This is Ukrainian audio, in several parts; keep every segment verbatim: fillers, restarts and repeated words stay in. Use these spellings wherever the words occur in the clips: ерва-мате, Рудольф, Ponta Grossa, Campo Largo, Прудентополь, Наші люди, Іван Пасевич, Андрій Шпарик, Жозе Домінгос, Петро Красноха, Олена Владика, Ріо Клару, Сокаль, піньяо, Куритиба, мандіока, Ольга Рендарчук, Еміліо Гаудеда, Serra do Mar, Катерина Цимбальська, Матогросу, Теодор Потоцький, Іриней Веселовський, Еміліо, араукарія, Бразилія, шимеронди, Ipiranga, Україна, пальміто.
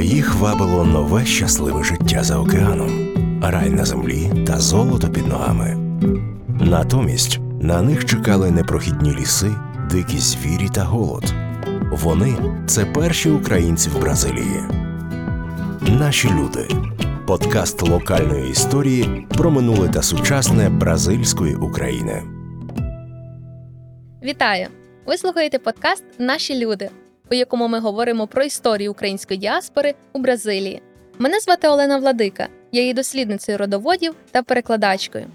Їх вабило нове щасливе життя за океаном, рай на землі та золото під ногами. Натомість на них чекали непрохідні ліси, дикі звірі та голод. Вони – це перші українці в Бразилії. «Наші люди» – подкаст локальної історії про минуле та сучасне бразильської України. Вітаю! Ви слухаєте подкаст «Наші люди», у якому ми говоримо про історію української діаспори у Бразилії. Мене звати Олена Владика, я є дослідницею родоводів та перекладачкою.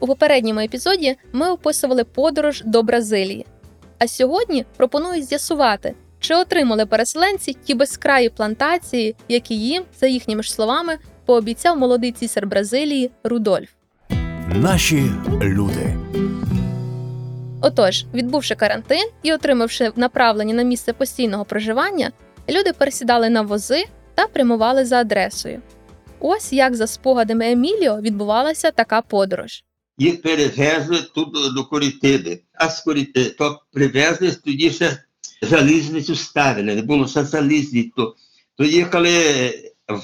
У попередньому епізоді ми описували подорож до Бразилії. А сьогодні пропоную з'ясувати, чи отримали переселенці ті безкраї плантації, які їм, за їхніми ж словами, пообіцяв молодий цісар Бразилії Рудольф. Наші люди. Отож, відбувши карантин і отримавши направлення на місце постійного проживання, люди пересідали на вози та прямували за адресою. Ось як за спогадами Еміліо відбувалася така подорож. Їх перевезли тут до Куритиби. А з Куритиби то привезли, тоді ще залізницю ставили, не було ще залізниць. То, то їхали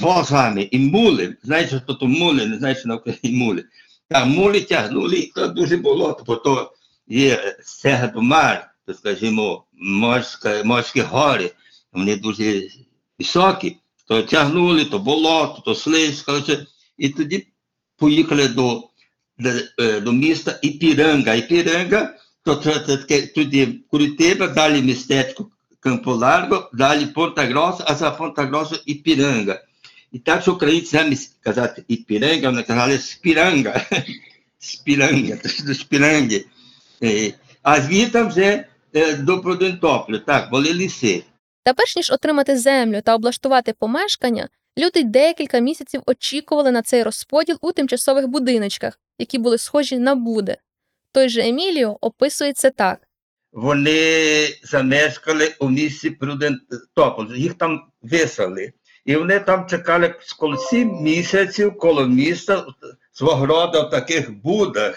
возами і мули, знаєте, що то мули, не знаєте, що на Україні мули. Та мули тягнули, і то дуже болото, бо то є Serra do Mar, то, скажімо, морська, морські гори, вони дуже високі. То тягнули, то болото, то слизько, і тоді поїхали до до міста Ipiranga. Ipiranga, то тоді Куритиба, далі містечко Campo Largo, далі Ponta Grossa, а за Ponta Grossa Ipiranga. І так, що українці самі казати Ipiranga, вони казали Спіранга. Спіранга, до Спіранги. А звідти вже до Прудентополя, так, були ліси. Та перш ніж отримати землю та облаштувати помешкання, люди декілька місяців очікували на цей розподіл у тимчасових будиночках, які були схожі на буде. Той же Еміліо описує це так. Вони замешкали у місті Прудентополь, їх там висели. І вони там чекали сім місяців коло міста, свого роду в таких будах,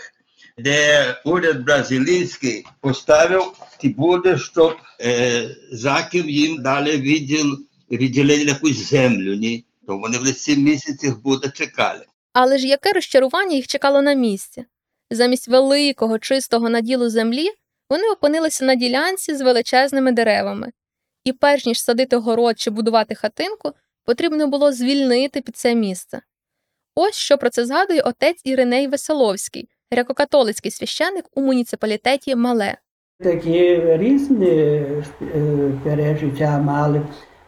де уряд бразилійський поставив ті буди, щоб е, заків їм дали відділ, відділили якусь землю. Ні? То вони в сім місяців буде чекали. Але ж яке розчарування їх чекало на місці? Замість великого, чистого наділу землі вони опинилися на ділянці з величезними деревами. І перш ніж садити город чи будувати хатинку, потрібно було звільнити під це місце. Ось що про це згадує отець Іриней Веселовський, греко-католицький священник у муніципалітеті Мале. Такі різні пережиття мали,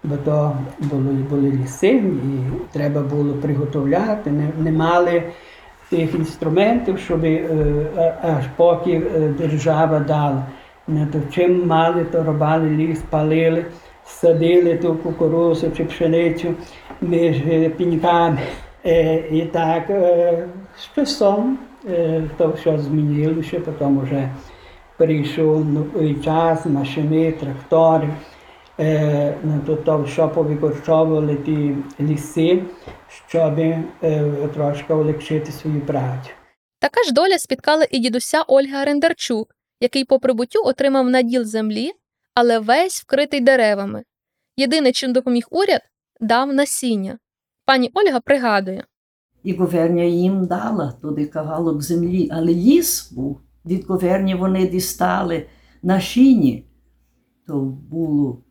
бо то були, були ліси, і треба було приготовляти, не, не мали тих інструментів, щоб аж поки держава дала. То чим мали, то рубали ліс, палили, садили ту кукурузу чи пшеницю між піньками. І так з часом то все змінилося, потім вже перейшов ну, час, машини, трактори, е, ну, то все повикорчовували ті ліси, щоб е, трошки полегшити свою працю. Така ж доля спіткала і дідуся Ольга Рендарчук, який по прибуттю отримав наділ землі, але весь вкритий деревами. Єдине, чим допоміг уряд, дав насіння. Пані Ольга пригадує. І гувернія їм дала туди кавалок землі, але ліс був. Від гуверні вони дістали насіння, то було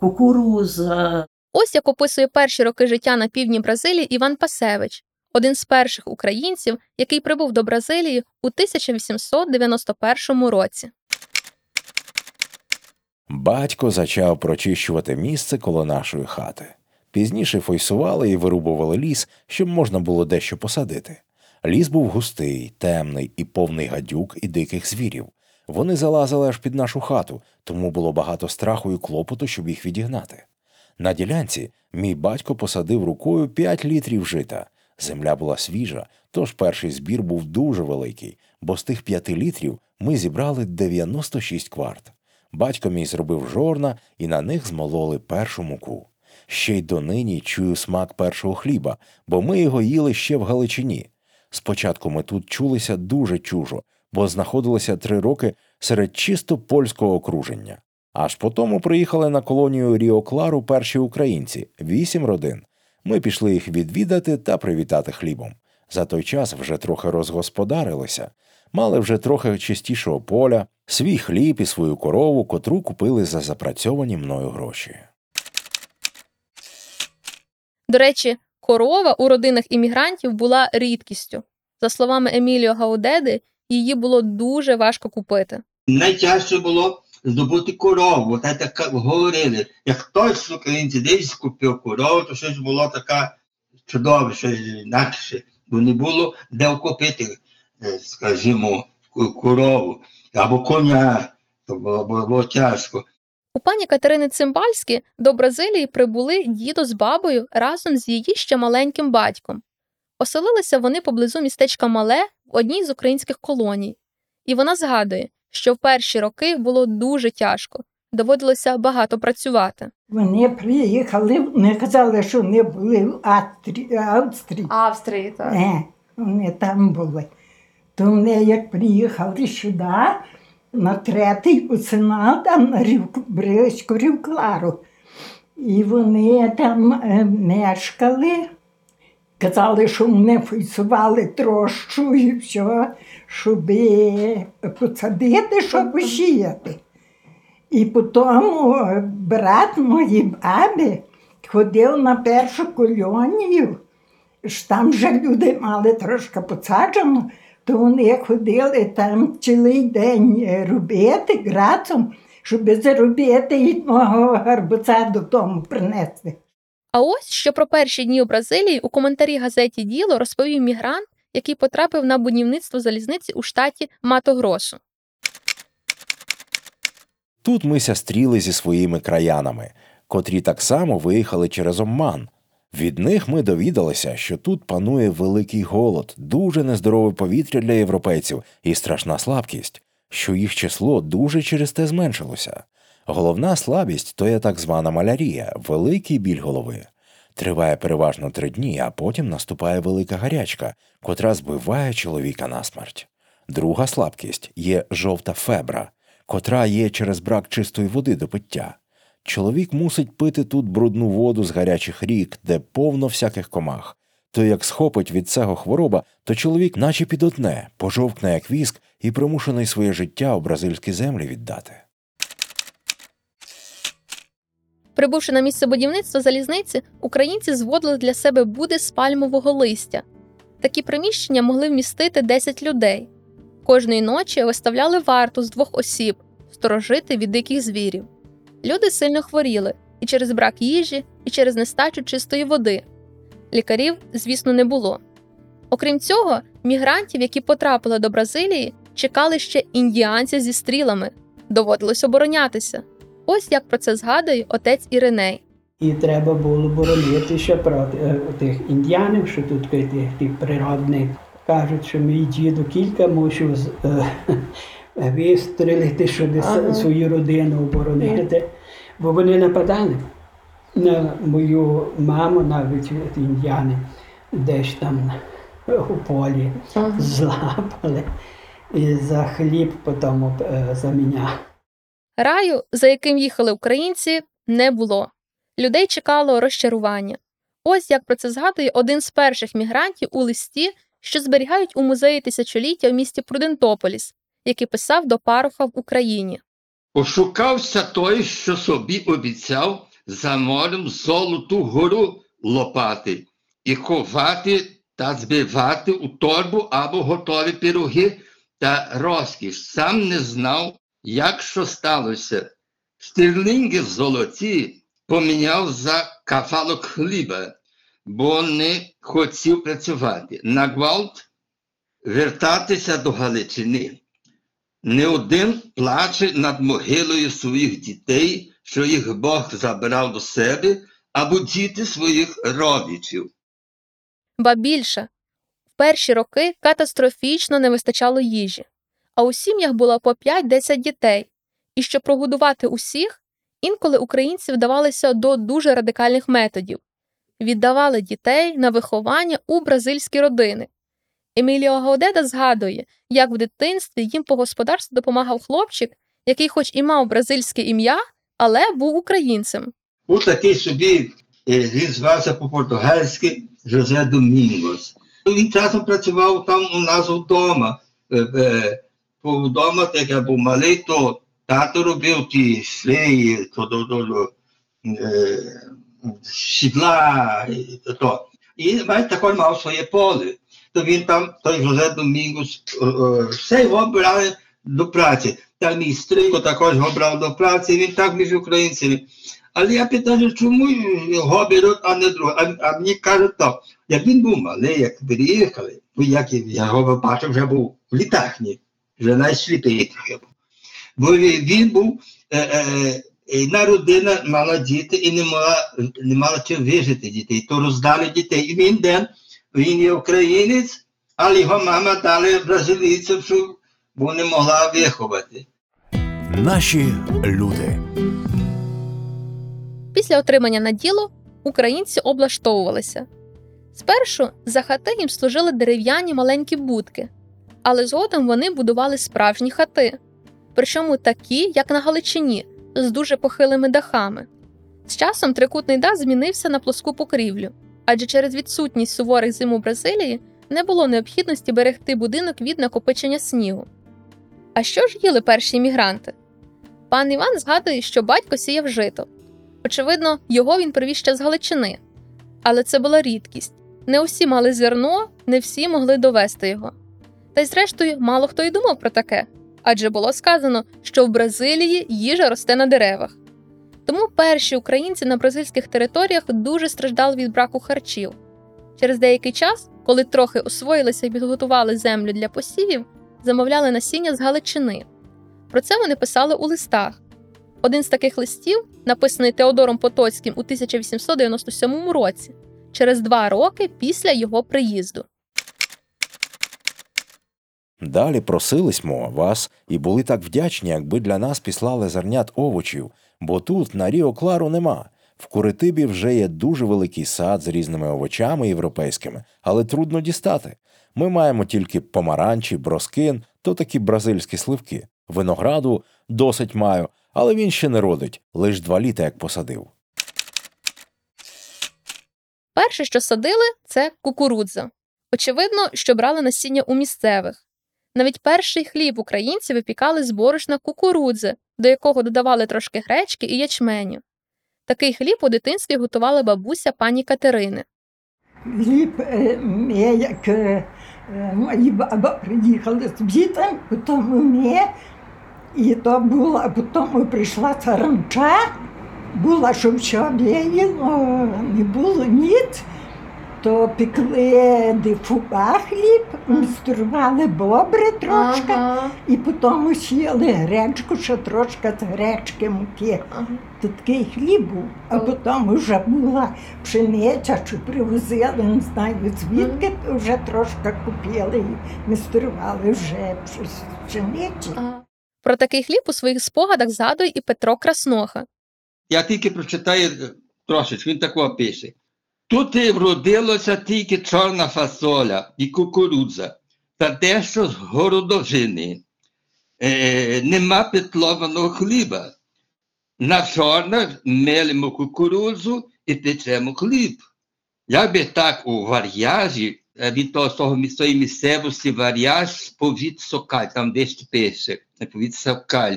кукуруза. Ось як описує перші роки життя на півдні Бразилії Іван Пасевич, один з перших українців, який прибув до Бразилії у тисяча вісімсот дев'яносто першому році. Батько зачав прочищувати місце коло нашої хати. Пізніше фойсували і вирубували ліс, щоб можна було дещо посадити. Ліс був густий, темний і повний гадюк і диких звірів. Вони залазили аж під нашу хату, тому було багато страху і клопоту, щоб їх відігнати. На ділянці мій батько посадив рукою п'ять літрів жита. Земля була свіжа, тож перший збір був дуже великий, бо з тих п'яти літрів ми зібрали дев'яносто шість кварт. Батько мій зробив жорна і на них змололи першу муку. Ще й донині чую смак першого хліба, бо ми його їли ще в Галичині. Спочатку ми тут чулися дуже чужо, бо знаходилися три роки серед чисто польського окруження. Аж потому приїхали на колонію Ріо Клару перші українці – вісім родин. Ми пішли їх відвідати та привітати хлібом. За той час вже трохи розгосподарилися, мали вже трохи чистішого поля, свій хліб і свою корову, котру купили за запрацьовані мною гроші. До речі, корова у родинах іммігрантів була рідкістю. За словами Еміліо Гаудеди, її було дуже важко купити. Найтяжче було здобути корову. Та так говорили, як хтось з українців десь купив корову, то щось було таке чудове, щось інакше. Бо не було де окупити, скажімо, корову або коня, то було, було тяжко. У пані Катерини Цимбальські до Бразилії прибули дідо з бабою разом з її ще маленьким батьком. Оселилися вони поблизу містечка Мале в одній з українських колоній. І вона згадує, що в перші роки було дуже тяжко, доводилося багато працювати. Вони приїхали, вони казали, що вони були в Австрії. Австрії, Австрії так. Не, вони там були. То вони як приїхали сюди, на третій у сенат, там на Бризьку Ріо Клару. І вони там мешкали, казали, що вони фальсували трощу і все, щоб посадити, щоб сіяти. І потім брат моїй баби ходив на першу колонію, що там вже люди мали трошки посаджено, то вони ходили там цілий день робити грацом, щоб заробити одного гарбуца додому принести. А ось, що про перші дні у Бразилії у коментарі газеті «Діло» розповів мігрант, який потрапив на будівництво залізниці у штаті Матогросу. Тут ми сястріли зі своїми краянами, котрі так само виїхали через Омман. Від них ми довідалися, що тут панує великий голод, дуже нездорове повітря для європейців і страшна слабкість, що їх число дуже через те зменшилося. Головна слабість – то є так звана малярія, великий біль голови. Триває переважно три дні, а потім наступає велика гарячка, котра збиває чоловіка насмерть. Друга слабкість – є жовта фебра, котра є через брак чистої води до пиття. Чоловік мусить пити тут брудну воду з гарячих рік, де повно всяких комах. То як схопить від цього хвороба, то чоловік наче підотне, пожовкне як віск і примушений своє життя у бразильські землі віддати. Прибувши на місце будівництва залізниці, українці зводили для себе буди з пальмового листя. Такі приміщення могли вмістити десять людей. Кожної ночі виставляли варту з двох осіб – сторожити від диких звірів. Люди сильно хворіли і через брак їжі, і через нестачу чистої води. Лікарів, звісно, не було. Окрім цього, мігрантів, які потрапили до Бразилії, чекали ще індіанці зі стрілами. Доводилось оборонятися. Ось як про це згадує отець Іриней. І треба було боронитися проти тих індіанів, що тут тих природних. Кажуть, що мій діду кілька мусив вистрілити, щоб ага. свою родину оборонити. Бо вони нападали на мою маму, навіть індіани, десь там у полі ага. злапали і за хліб потім за мене. Раю, за яким їхали українці, не було. Людей чекало розчарування. Ось як про це згадує один з перших мігрантів у листі, що зберігають у музеї тисячоліття в місті Прудентополіс, який писав до пароха в Україні. «Ошукався той, що собі обіцяв за морем золоту гору лопати і ховати та збивати у торбу або готові пироги та розкіш. Сам не знав, як що сталося. Стерлінги золоті поміняв за кавалок хліба, бо не хотів працювати. На гвалт вертатися до Галичини. Не один плаче над могилою своїх дітей, що їх Бог забрав до себе, або діти своїх родичів». Ба більше. В перші роки катастрофічно не вистачало їжі. А у сім'ях було по п'ять-десять дітей. І щоб прогодувати усіх, інколи українці вдавалися до дуже радикальних методів. Віддавали дітей на виховання у бразильські родини. Еміліо Гаудеда згадує, як в дитинстві їм по господарству допомагав хлопчик, який хоч і мав бразильське ім'я, але був українцем. Ось такий собі, він звався по-португальськи Жозе Домінгос. Він часом працював там у нас вдома. Вдома, так я був малий, то тато робив ті швеї, сідла і то. І також мав своє поле. То він там, той Жозе Домінгос, все його брали до праці. Та мій стрик також його брав до праці, він так між українцями. Але я питаю, чому його беруть, а не друге? А, а мені кажуть так, як він був малий, як переїхали, бо як я його бачив, вже був в літахні, вже найсліпий. Бо він був, е, е, на родина мала діти і не мала, не мала чим вижити дітей, то роздали дітей. І він день, він є українець, але його мама дали бразилійцям, що бо не могла виховати. Наші люди. Після отримання наділу українці облаштовувалися. Спершу за хати їм служили дерев'яні маленькі будки, але згодом вони будували справжні хати, причому такі, як на Галичині, з дуже похилими дахами. З часом трикутний дах змінився на плоску покрівлю, адже через відсутність суворих зим у Бразилії не було необхідності берегти будинок від накопичення снігу. А що ж їли перші іммігранти? Пан Іван згадує, що батько сіяв жито. Очевидно, його він привіз ще з Галичини. Але це була рідкість. Не усі мали зерно, не всі могли довести його. Та й зрештою, мало хто й думав про таке. Адже було сказано, що в Бразилії їжа росте на деревах. Тому перші українці на бразильських територіях дуже страждали від браку харчів. Через деякий час, коли трохи освоїлися і підготували землю для посівів, замовляли насіння з Галичини. Про це вони писали у листах. Один з таких листів, написаний Теодором Потоцьким у тисяча вісімсот дев'яносто сьомому році, через два роки після його приїзду. Далі просились ми вас і були так вдячні, якби для нас післали зернят овочів, бо тут на Ріо Клару нема. В Куритибі вже є дуже великий сад з різними овочами європейськими, але трудно дістати. Ми маємо тільки помаранчі, броскин, то такі бразильські сливки. Винограду досить маю, але він ще не родить, лише два літа як посадив. Перше, що садили, це кукурудза. Очевидно, що брали насіння у місцевих. Навіть перший хліб українці випікали з борошна кукурудзи, до якого додавали трошки гречки і ячменю. Такий хліб у дитинстві готувала бабуся пані Катерини. Хліб, я як мої баба приїхали з дітям, потім ми, і то була, потім прийшла саранча, була шовчов'я, не було ніц, то пекли дифуба хліб, містрували бобри трошки, ага. І потім сіяли гречку, ще трошки з гречки муки. Ага. То такий хліб був, а потім вже була пшениця, що привозили, не знаю звідки, то вже трошки купили і містрували вже пшеницю. Ага. Про такий хліб у своїх спогадах згадує і Петро Красноха. Я тільки прочитаю трошечки, він такого пише. Тут і вродилася тільки чорна фасоля і кукурудза, та дещо з городожини. Е, нема петлованого хліба. На чорнах мелимо кукурудзу і печемо хліб. Якби так у вар'яжі, від того, з того місцевої місцевості вар'яж, повід Сокаль, там десь пише, повід Сокаль,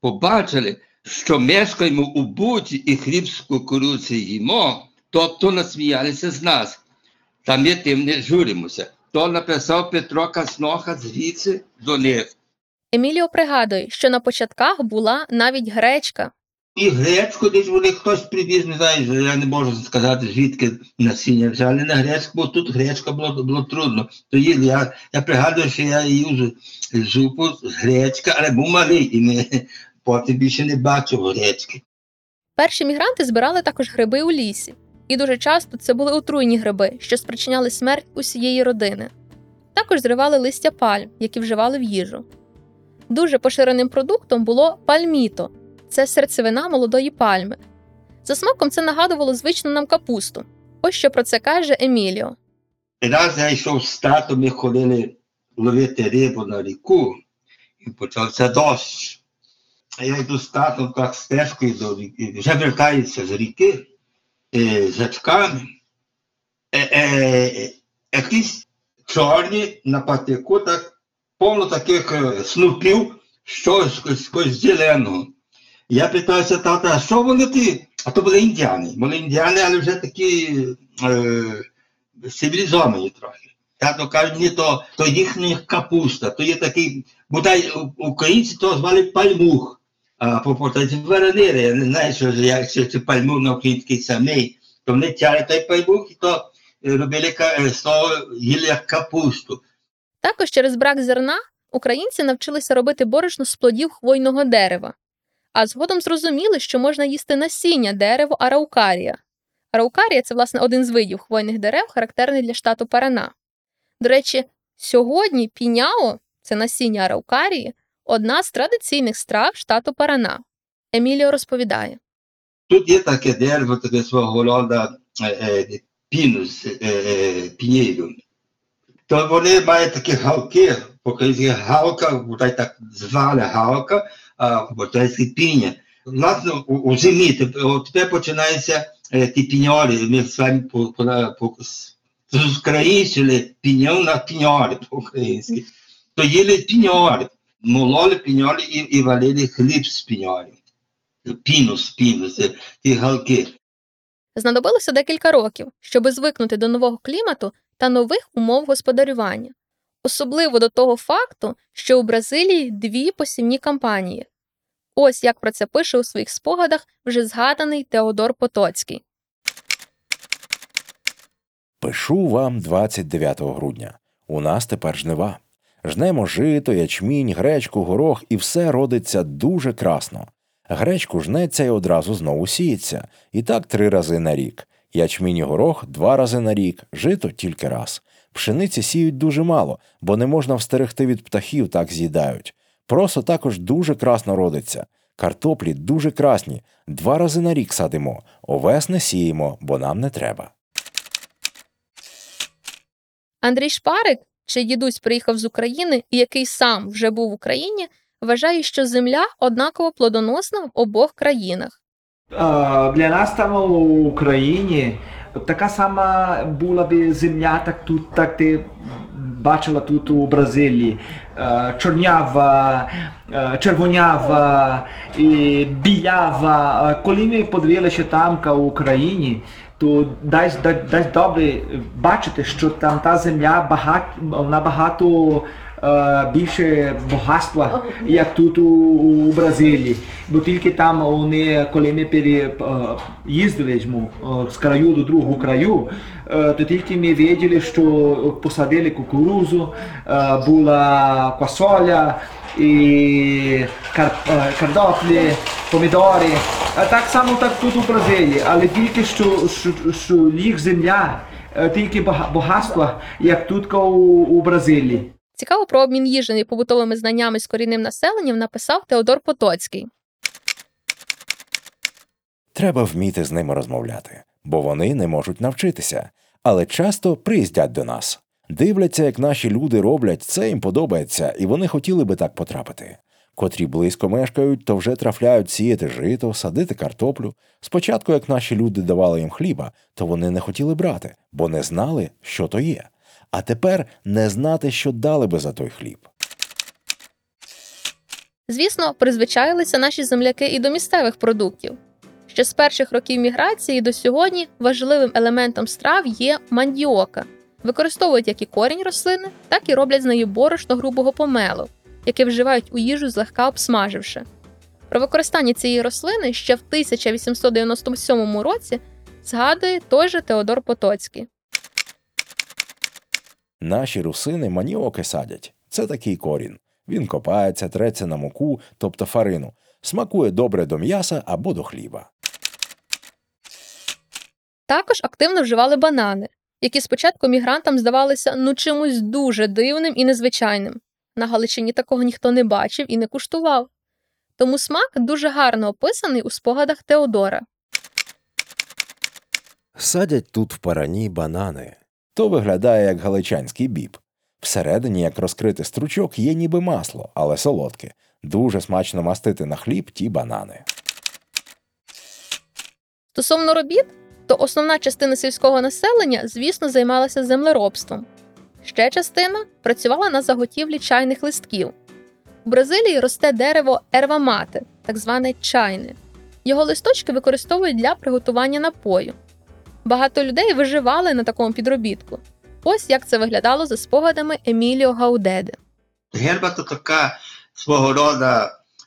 побачили, що мешкаємо у буті і хліб з кукурудзи їмо, тобто насміялися з нас, та ми тим не журимося. То написав Петро Красноха звідси до них. Еміліо пригадує, що на початках була навіть гречка. І гречку десь вони хтось привіз, не знаю, я не можу сказати, звідки насіння взяли на гречку, бо тут гречка було, було трудно. То я, я пригадую, що я їв зупу з гречки, але був малий, і ми потім більше не бачив гречки. Перші мігранти збирали також гриби у лісі. І дуже часто це були отруйні гриби, що спричиняли смерть усієї родини. Також зривали листя пальм, які вживали в їжу. Дуже поширеним продуктом було пальміто – це серцевина молодої пальми. За смаком це нагадувало звичну нам капусту. Ось що про це каже Еміліо. Раз я йшов з татом, ми ходили ловити рибу на ріку, і почався дощ. я йду з татом так стежкою до ріки, вже вертаюся з ріки е, з очками. Е, е, якісь чорні на патику, так, повно таких е, снупів, щось зеленого. Я питаюся тата, а що вони ті? А то були індіани. Були індіани, але вже такі е, цивілізовані трохи. Тато каже, ні, то, то їхня капуста, то є такий, бодай українці то звали пальмух. А по-португальськи варенири, я не знаю, що якщо це пальмух на український самий, то вони тяли той пальмух і то робили слово їли як капусту. Також через брак зерна українці навчилися робити борошно з плодів хвойного дерева. А згодом зрозуміли, що можна їсти насіння дерева араукарія. Араукарія – це, власне, один з видів хвойних дерев, характерний для штату Парана. До речі, сьогодні піньяо, це насіння араукарії, одна з традиційних страв штату Парана. Еміліо розповідає. Тут є таке дерево, таке свого роду пінус, пінєю. То вони мають такі галки, по-українськи галка, буде так звана галка, а по-українськи піння. Власне, у зимі, тепер починаються ті піньори, ми з вами по з української піньор на піньори по-українськи. То їли піньори, мололи піньори і, і варили хліб з піньорів. Пінус, пінус, ті галки. Знадобилося декілька років, щоби звикнути до нового клімату та нових умов господарювання. Особливо до того факту, що у Бразилії дві посівні кампанії. Ось як про це пише у своїх спогадах вже згаданий Теодор Потоцький. Пишу вам двадцять дев'ятого грудня. У нас тепер жнива. Жнемо жито, ячмінь, гречку, горох і все родиться дуже красно. Гречку жнеться і одразу знову сіється. І так три рази на рік. Ячмінь і горох – два рази на рік, жито – тільки раз. Пшениці сіють дуже мало, бо не можна встерегти від птахів, так з'їдають. Просо також дуже красно родиться. Картоплі дуже красні, два рази на рік садимо. Овес не сіємо, бо нам не треба. Андрій Шпарик, чий дідусь приїхав з України і який сам вже був в Україні, вважає, що земля однаково плодоносна в обох країнах. Для нас там в Україні така сама була б земля, так тут, так ти бачила тут у Бразилії. Чорнява, червонява і білява. Коли ми подивилися там в Україні, то дасть, дасть, дасть добре бачити, що там та земля багат, набагато е, більше багатства, як тут у, у Бразилії. Бо тільки там вони, коли ми переїздили з краю до другого краю, е, то тільки ми бачили, що посадили кукурузу, е, була квасоля, і кар, е, картоплі, помідори. А так само так тут у Бразилії, але тільки що, що, що їх земля, тільки багатство, як тут у, у Бразилії. Цікаво про обмін їжею і побутовими знаннями з корінним населенням написав Теодор Потоцький. Треба вміти з ними розмовляти, бо вони не можуть навчитися, але часто приїздять до нас. Дивляться, як наші люди роблять, це їм подобається, і вони хотіли би так потрапити. Котрі близько мешкають, то вже трафляють сіяти жито, садити картоплю. Спочатку, як наші люди давали їм хліба, то вони не хотіли брати, бо не знали, що то є. А тепер не знати, що дали би за той хліб. Звісно, призвичаїлися наші земляки і до місцевих продуктів. Ще з перших років міграції до сьогодні важливим елементом страв є мандіока. Використовують як і корінь рослини, так і роблять з неї борошно грубого помелу, яке вживають у їжу злегка обсмаживши. Про використання цієї рослини ще в тисяча вісімсот дев'яносто сьомому році згадує той же Теодор Потоцький. Наші русини маніоки садять. Це такий корінь. Він копається, треться на муку, тобто фарину. Смакує добре до м'яса або до хліба. Також активно вживали банани, які спочатку мігрантам здавалися ну чимось дуже дивним і незвичайним. На Галичині такого ніхто не бачив і не куштував. Тому смак дуже гарно описаний у спогадах Теодора. Садять тут в Парані банани. То виглядає як галичанський біб. Всередині, як розкритий стручок, є ніби масло, але солодке. Дуже смачно мастити на хліб ті банани. Стосовно робіт, то основна частина сільського населення, звісно, займалася землеробством. Ще частина працювала на заготівлі чайних листків. У Бразилії росте дерево ерва-мате, так зване чайне. Його листочки використовують для приготування напою. Багато людей виживали на такому підробітку. Ось як це виглядало за спогадами Еміліо Гаудеди. Герба – це така свого роду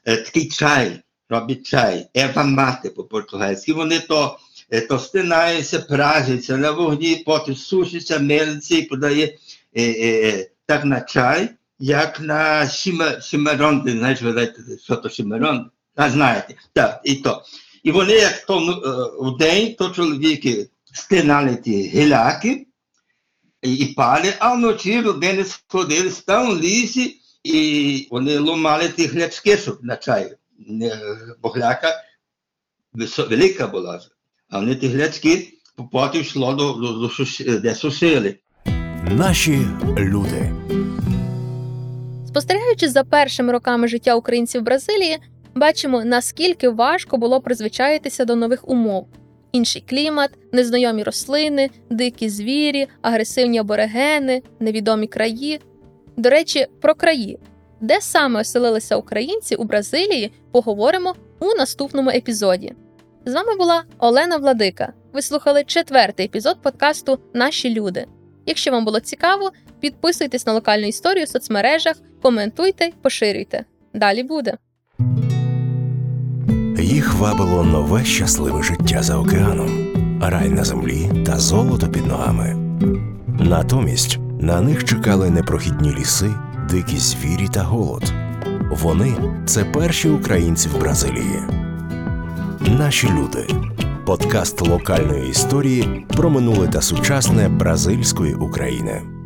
такий чай, робить чай, ерва-мате по-португальськи. Вони то, то стинаються, пражаться на вогні, потім сушаться, милиться і подає е, е, так на чай, як на шимеронди. Знаєш, ви знаєте, що то шимеронди? А знаєте, так, і то. І вони як то в день, то чоловіки стинали ті гіляки, і пали, а вночі людини сходили там в лісі, і вони ломали ті глячки, щоб на чай. Бо гляка велика була. А вони ті глячки потім йшло, до, до, до, де сушили. Наші люди. Спостерігаючи за першими роками життя українців в Бразилії, бачимо, наскільки важко було призвичаїтися до нових умов. Інший клімат, незнайомі рослини, дикі звірі, агресивні аборигени, невідомі краї. До речі, про краї. Де саме оселилися українці у Бразилії, поговоримо у наступному епізоді. З вами була Олена Владика. Ви слухали четвертий епізод подкасту «Наші люди». Якщо вам було цікаво, підписуйтесь на локальну історію в соцмережах, коментуйте, поширюйте. Далі буде. Їх вабило нове щасливе життя за океаном, рай на землі та золото під ногами. Натомість на них чекали непрохідні ліси, дикі звірі та голод. Вони – це перші українці в Бразилії. «Наші люди» – подкаст локальної історії про минуле та сучасне бразильської України.